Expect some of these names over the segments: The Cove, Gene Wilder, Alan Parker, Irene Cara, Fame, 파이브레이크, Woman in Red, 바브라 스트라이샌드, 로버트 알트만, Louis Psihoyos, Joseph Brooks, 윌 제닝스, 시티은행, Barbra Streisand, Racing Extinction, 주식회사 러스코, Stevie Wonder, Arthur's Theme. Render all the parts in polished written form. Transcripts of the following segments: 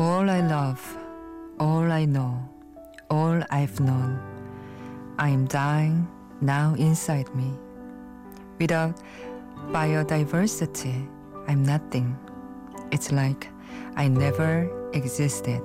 All I love, all I know, all I've known. I'm dying now inside me. Without biodiversity, I'm nothing. It's like I never existed.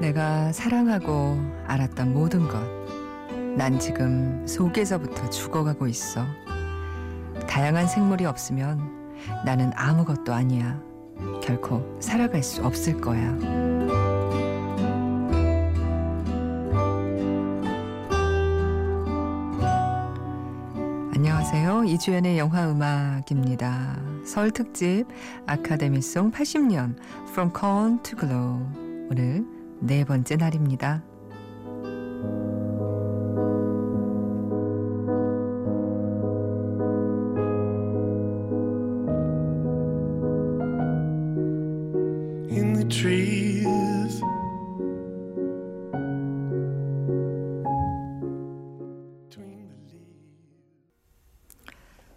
내가 사랑하고 알았던 모든 것, 난 지금 속에서부터 죽어가고 있어. 다양한 생물이 없으면 나는 아무것도 아니야. 결코 살아갈 수 없을 거야. 안녕하세요. 이주연의 영화음악입니다. 설 특집 아카데미송 80년 From Corn to Glow, 오늘 네 번째 날입니다.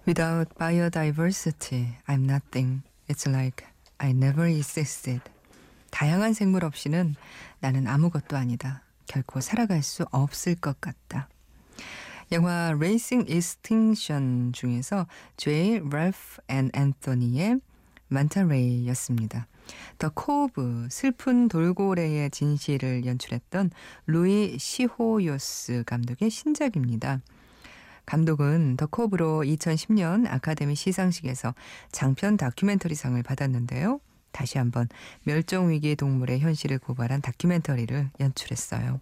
Without biodiversity, I'm nothing. It's like I never existed. 다양한 생물 없이는 나는 아무것도 아니다. 결코 살아갈 수 없을 것 같다. 영화 Racing Extinction 중에서 제이, 랄프 앤 앤서니의 만타레이였습니다. The Cove, 슬픈 돌고래의 진실을 연출했던 루이 시호요스 감독의 신작입니다. 감독은 더 코브로 2010년 아카데미 시상식에서 장편 다큐멘터리상을 받았는데요. 다시 한번 멸종위기 동물의 현실을 고발한 다큐멘터리를 연출했어요.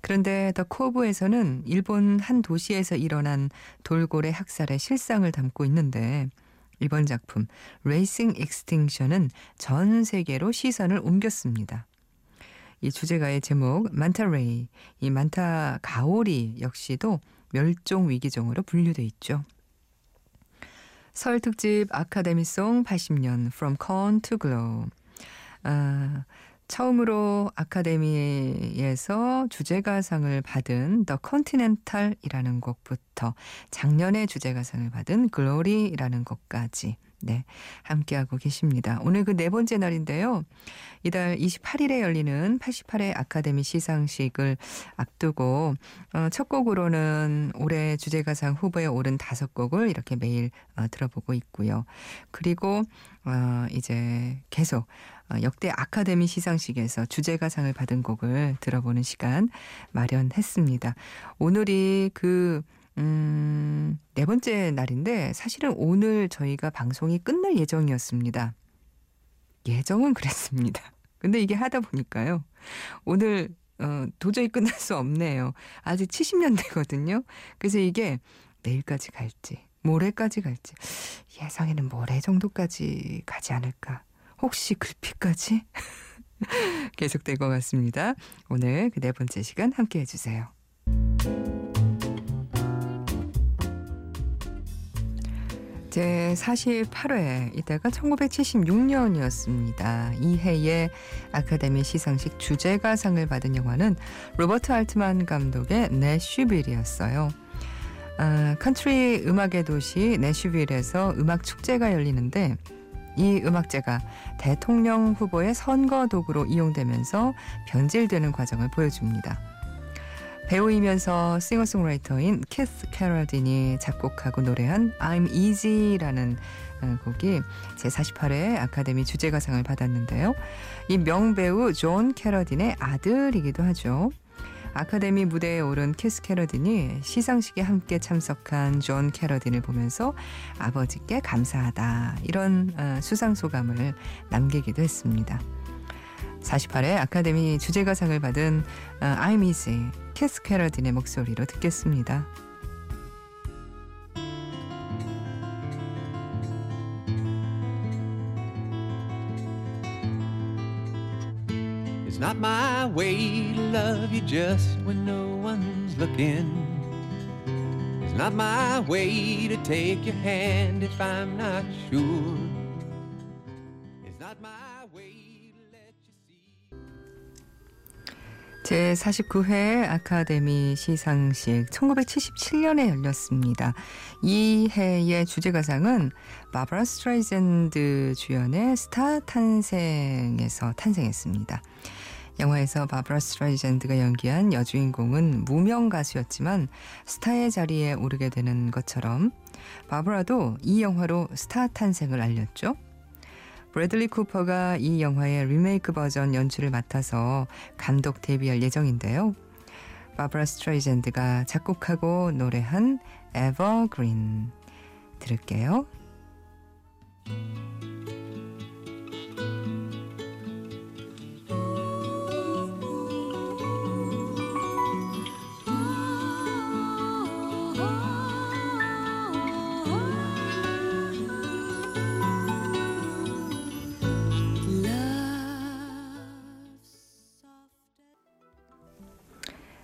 그런데 더 코브에서는 일본 한 도시에서 일어난 돌고래 학살의 실상을 담고 있는데, 이번 작품 레이싱 익스팅션은 전 세계로 시선을 옮겼습니다. 이 주제가의 제목 만타레이, 이 만타가오리 역시도 멸종위기종으로 분류돼 있죠. 설 특집 아카데미송 80년 From Corn to Glow. 처음으로 아카데미에서 주제가상을 받은 The Continental이라는 곡부터 작년에 주제가상을 받은 Glory라는 곡까지 네, 함께하고 계십니다. 오늘 그 네 번째 날인데요. 이달 28일에 열리는 88회 아카데미 시상식을 앞두고 첫 곡으로는 올해 주제가상 후보에 오른 5곡을 이렇게 매일 들어보고 있고요. 그리고 이제 계속 역대 아카데미 시상식에서 주제가상을 받은 곡을 들어보는 시간 마련했습니다. 오늘이 그 네 번째 날인데, 사실은 오늘 저희가 방송이 끝날 예정이었습니다. 예정은 그랬습니다. 근데 이게 하다 보니까요. 오늘 도저히 끝날 수 없네요. 아직 70년대거든요. 그래서 이게 내일까지 갈지 모레까지 갈지, 예상에는 모레 정도까지 가지 않을까. 혹시 글피까지 계속될 것 같습니다. 오늘 그 네 번째 시간 함께해 주세요. 제48회, 이때가 1976년이었습니다. 이해의 아카데미 시상식 주제가상을 받은 영화는 로버트 알트만 감독의 내슈빌이었어요. 컨트리 음악의 도시 내슈빌에서 음악축제가 열리는데, 이 음악제가 대통령 후보의 선거 도구로 이용되면서 변질되는 과정을 보여줍니다. 배우이면서 싱어송라이터인 키스 캐럴딘이 작곡하고 노래한 I'm Easy라는 곡이 제48회 아카데미 주제가상을 받았는데요. 이 명배우 존 캐럴딘의 아들이기도 하죠. 아카데미 무대에 오른 키스 캐럴딘이 시상식에 함께 참석한 존 캐럴딘을 보면서 아버지께 감사하다, 이런 수상 소감을 남기기도 했습니다. 48회 아카데미 주제가상을 받은 I'm Easy, 키스 캐럴딘의 목소리로 듣겠습니다. It's not my way to love you just when no one's looking. It's not my way to take your hand if I'm not sure. It's not my way. 제49회 아카데미 시상식 1977년에 열렸습니다. 이 해의 주제가상은 바브라 스트라이샌드 주연의 스타 탄생에서 탄생했습니다. 영화에서 바브라 스트라이샌드가 연기한 여주인공은 무명 가수였지만 스타의 자리에 오르게 되는 것처럼 바브라도 이 영화로 스타 탄생을 알렸죠. 브래들리 쿠퍼가 이 영화의 리메이크 버전 연출을 맡아서 감독 데뷔할 예정인데요. 바브라 스트라이샌드가 작곡하고 노래한 에버그린 들을게요.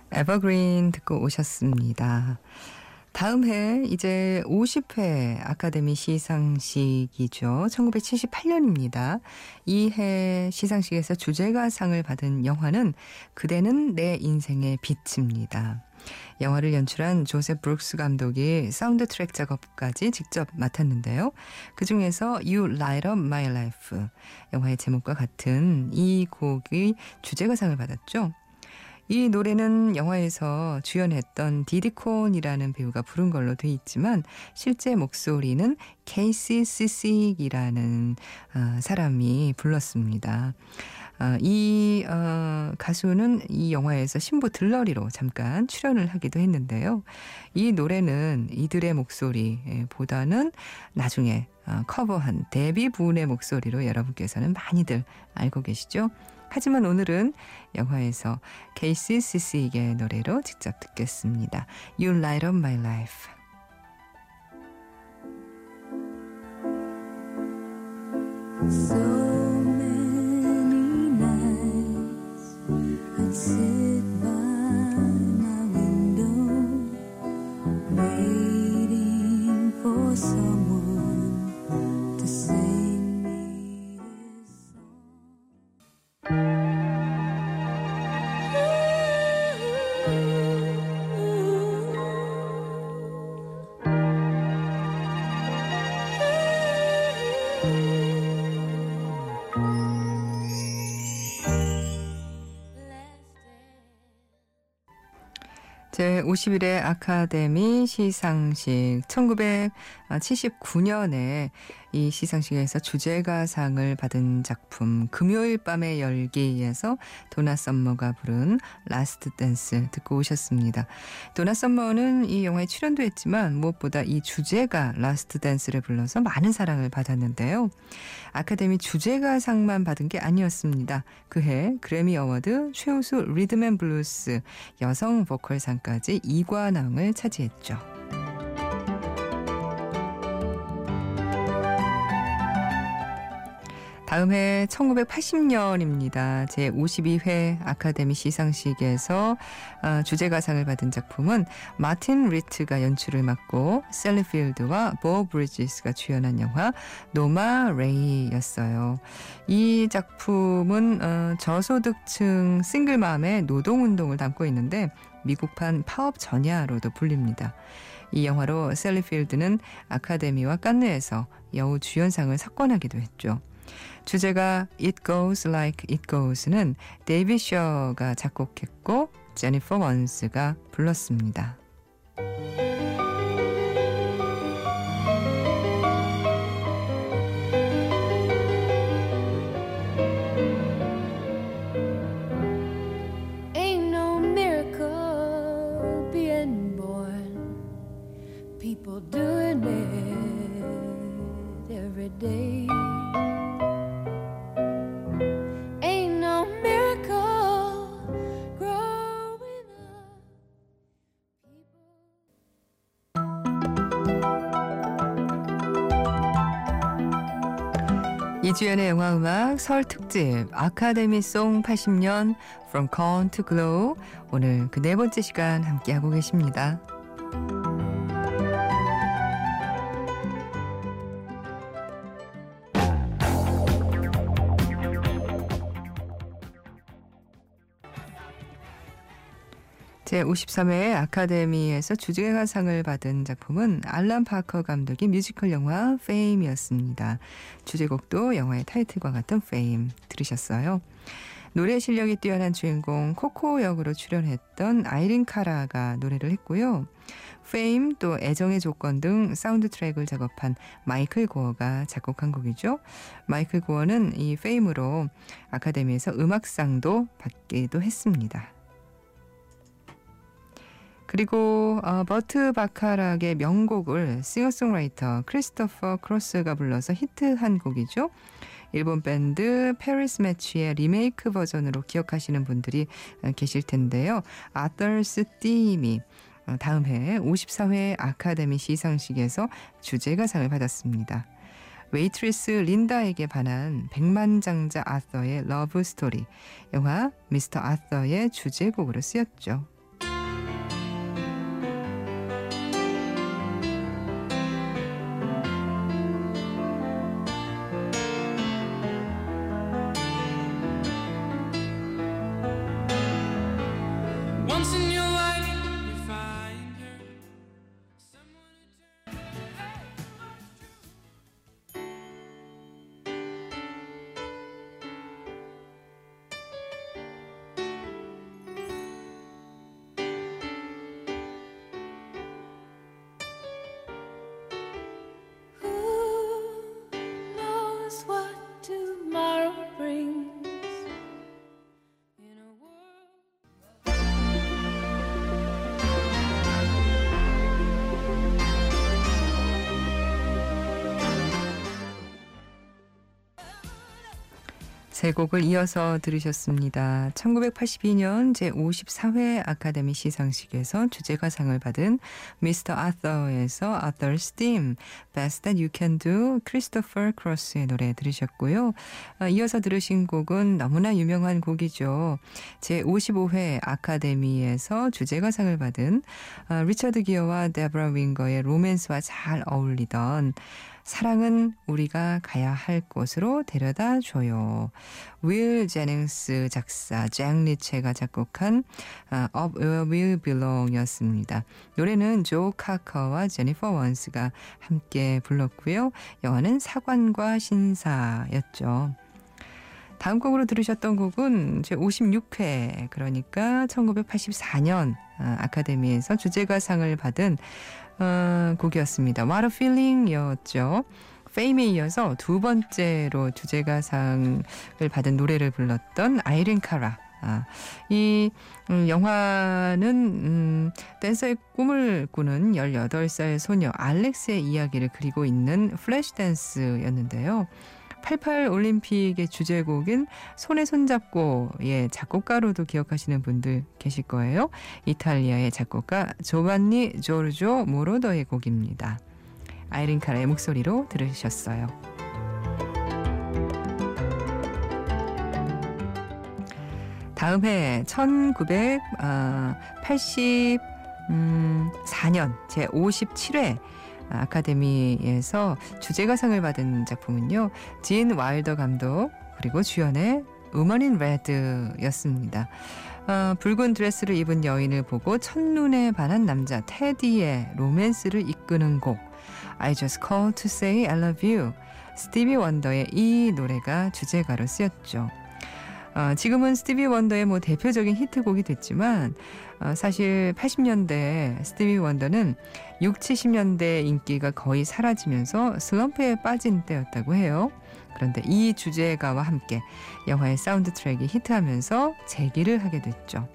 에버그린 듣고 오셨습니다. 다음 해 이제 50회 아카데미 시상식이죠. 1978년입니다. 이 해 시상식에서 주제가상을 받은 영화는 그대는 내 인생의 빛입니다. 영화를 연출한 조셉 브룩스 감독이 사운드 트랙 작업까지 직접 맡았는데요. 그중에서 You Light Up My Life, 영화의 제목과 같은 이 곡이 주제가상을 받았죠. 이 노래는 영화에서 주연했던 디디콘이라는 배우가 부른 걸로 돼 있지만 실제 목소리는 케이시 시식이라는 사람이 불렀습니다. 이 가수는 이 영화에서 신부 들러리로 잠깐 출연을 하기도 했는데요. 이 노래는 이들의 목소리보다는 나중에 커버한 데뷔 부분의 목소리로 여러분께서는 많이들 알고 계시죠? 하지만 오늘은 영화에서 케이시 시식의 노래로 직접 듣겠습니다. You Light Up My Life. So many nights I'd sit by my window waiting for someone to say 제51회 아카데미 시상식 1979년에 이 시상식에서 주제가상을 받은 작품 금요일 밤의 열기에서 도나 썸머가 부른 라스트 댄스 듣고 오셨습니다. 도나 썸머는 이 영화에 출연도 했지만 무엇보다 이 주제가 라스트 댄스를 불러서 많은 사랑을 받았는데요. 아카데미 주제가상만 받은 게 아니었습니다. 그해 그래미 어워드 최우수 리듬앤블루스 여성 보컬상까지 2관왕을 차지했죠. 다음 해 1980년입니다. 제52회 아카데미 시상식에서 주제가상을 받은 작품은 마틴 리트가 연출을 맡고 셀리 필드와 보 브리지스가 주연한 영화 노마 레이였어요. 이 작품은 저소득층 싱글맘의 노동운동을 담고 있는데 미국판 파업 전야로도 불립니다. 이 영화로 셀리 필드는 아카데미와 칸느에서 여우 주연상을 석권하기도 했죠. 주제가 It Goes Like It Goes는 데이비드 셔가 작곡했고 제니퍼 원스가 불렀습니다. Ain't no miracle being born. People doing it every day. 이주연의 영화음악 설특집 아카데미송 80년 From Corn to Glow 오늘 그 네 번째 시간 함께하고 계십니다. 제53회 아카데미에서 주제가상을 받은 작품은 알란 파커 감독의 뮤지컬 영화 페임이었습니다. 주제곡도 영화의 타이틀과 같은 페임 들으셨어요. 노래 실력이 뛰어난 주인공 코코 역으로 출연했던 아이린 카라가 노래를 했고요. 페임 또 애정의 조건 등 사운드 트랙을 작업한 마이클 고어가 작곡한 곡이죠. 마이클 고어는 이 페임으로 아카데미에서 음악상도 받기도 했습니다. 그리고 버트 바카락의 명곡을 싱어송라이터 크리스토퍼 크로스가 불러서 히트한 곡이죠. 일본 밴드 페리스 매치의 리메이크 버전으로 기억하시는 분들이 계실 텐데요. Arthur's Theme 다음 해 54회 아카데미 시상식에서 주제가상을 받았습니다. 웨이트리스 린다에게 반한 백만장자 아서의 러브 스토리, 영화 미스터 아서의 주제곡으로 쓰였죠. 세 곡을 이어서 들으셨습니다. 1982년 제54회 아카데미 시상식에서 주제가상을 받은 미스터 아서에서 Arthur's Theme, Best That You Can Do, 크리스토퍼 크로스의 노래 들으셨고요. 이어서 들으신 곡은 너무나 유명한 곡이죠. 제55회 아카데미에서 주제가상을 받은 리처드 기어와 데브라 윙거의 로맨스와 잘 어울리던 사랑은 우리가 가야 할 곳으로 데려다줘요. 윌 제닝스 작사, 잭 리체가 작곡한 Up Where We Belong이었습니다. 노래는 조 카커와 제니퍼 원스가 함께 불렀고요. 영화는 사관과 신사였죠. 다음 곡으로 들으셨던 곡은 제56회, 그러니까 1984년 아카데미에서 주제가상을 받은 곡이었습니다. What a Feeling이었죠. 페임에 이어서 두 번째로 주제가상을 받은 노래를 불렀던 아이린 카라. 이 영화는 댄서의 꿈을 꾸는 18살 소녀 알렉스의 이야기를 그리고 있는 플래시댄스였는데요. 88올림픽의 주제곡인 손에 손잡고의 작곡가로도 기억하시는 분들 계실 거예요. 이탈리아의 작곡가 조반니 조르조 모로더의 곡입니다. 아이린 카라의 목소리로 들으셨어요. 다음 해 1984년 제57회 아카데미에서 주제가상을 받은 작품은요. 진 와일더 감독 그리고 주연의 Woman in Red 였습니다. 붉은 드레스를 입은 여인을 보고 첫눈에 반한 남자 테디의 로맨스를 이끄는 곡 I Just Call to Say I Love You, 스티비 원더의 이 노래가 주제가로 쓰였죠. 지금은 스티비 원더의 뭐 대표적인 히트곡이 됐지만 사실 80년대 스티비 원더는 60, 70년대 인기가 거의 사라지면서 슬럼프에 빠진 때였다고 해요. 그런데 이 주제가와 함께 영화의 사운드 트랙이 히트하면서 재기를 하게 됐죠.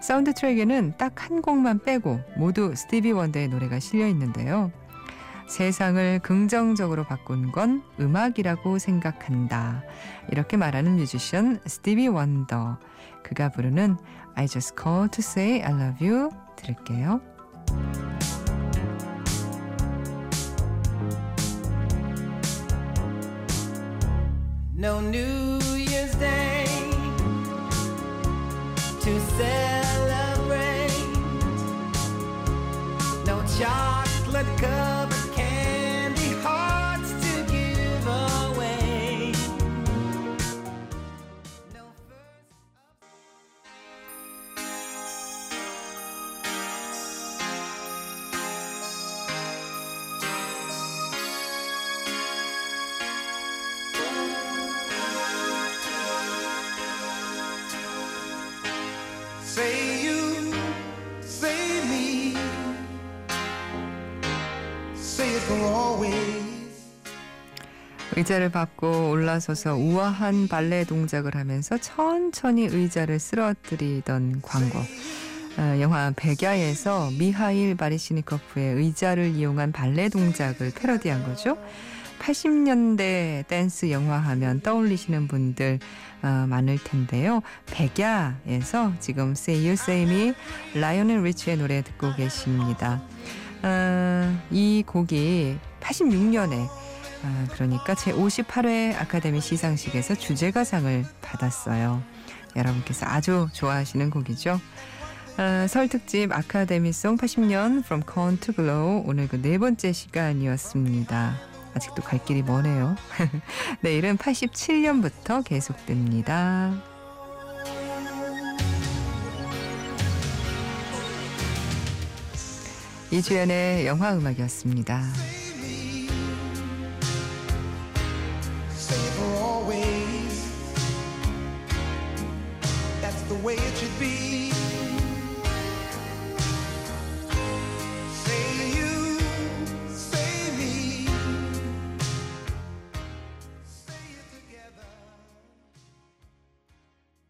사운드 트랙에는 딱 한 곡만 빼고 모두 스티비 원더의 노래가 실려 있는데요. 세상을 긍정적으로 바꾼 건 음악이라고 생각한다. 이렇게 말하는 뮤지션 스티비 원더. 그가 부르는 I just call to say I love you 들을게요. No New Year's Day to celebrate. No chocolate cup. 의자를 밟고 올라서서 우아한 발레 동작을 하면서 천천히 의자를 쓰러뜨리던 광고. 영화 백야에서 미하일 바리시니코프의 의자를 이용한 발레 동작을 패러디한 거죠. 80년대 댄스 영화 하면 떠올리시는 분들 많을 텐데요. 백야에서 지금 Say You Say Me, 라이오넬 리치의 노래 듣고 계십니다. 이 곡이 86년에 그러니까 제58회 아카데미 시상식에서 주제가상을 받았어요. 여러분께서 아주 좋아하시는 곡이죠. 설 특집 아카데미송 80년 From Corn to Glow, 오늘 그 네 번째 시간이었습니다. 아직도 갈 길이 머네요. 내일은 87년부터 계속됩니다. 이주연의 영화음악이었습니다.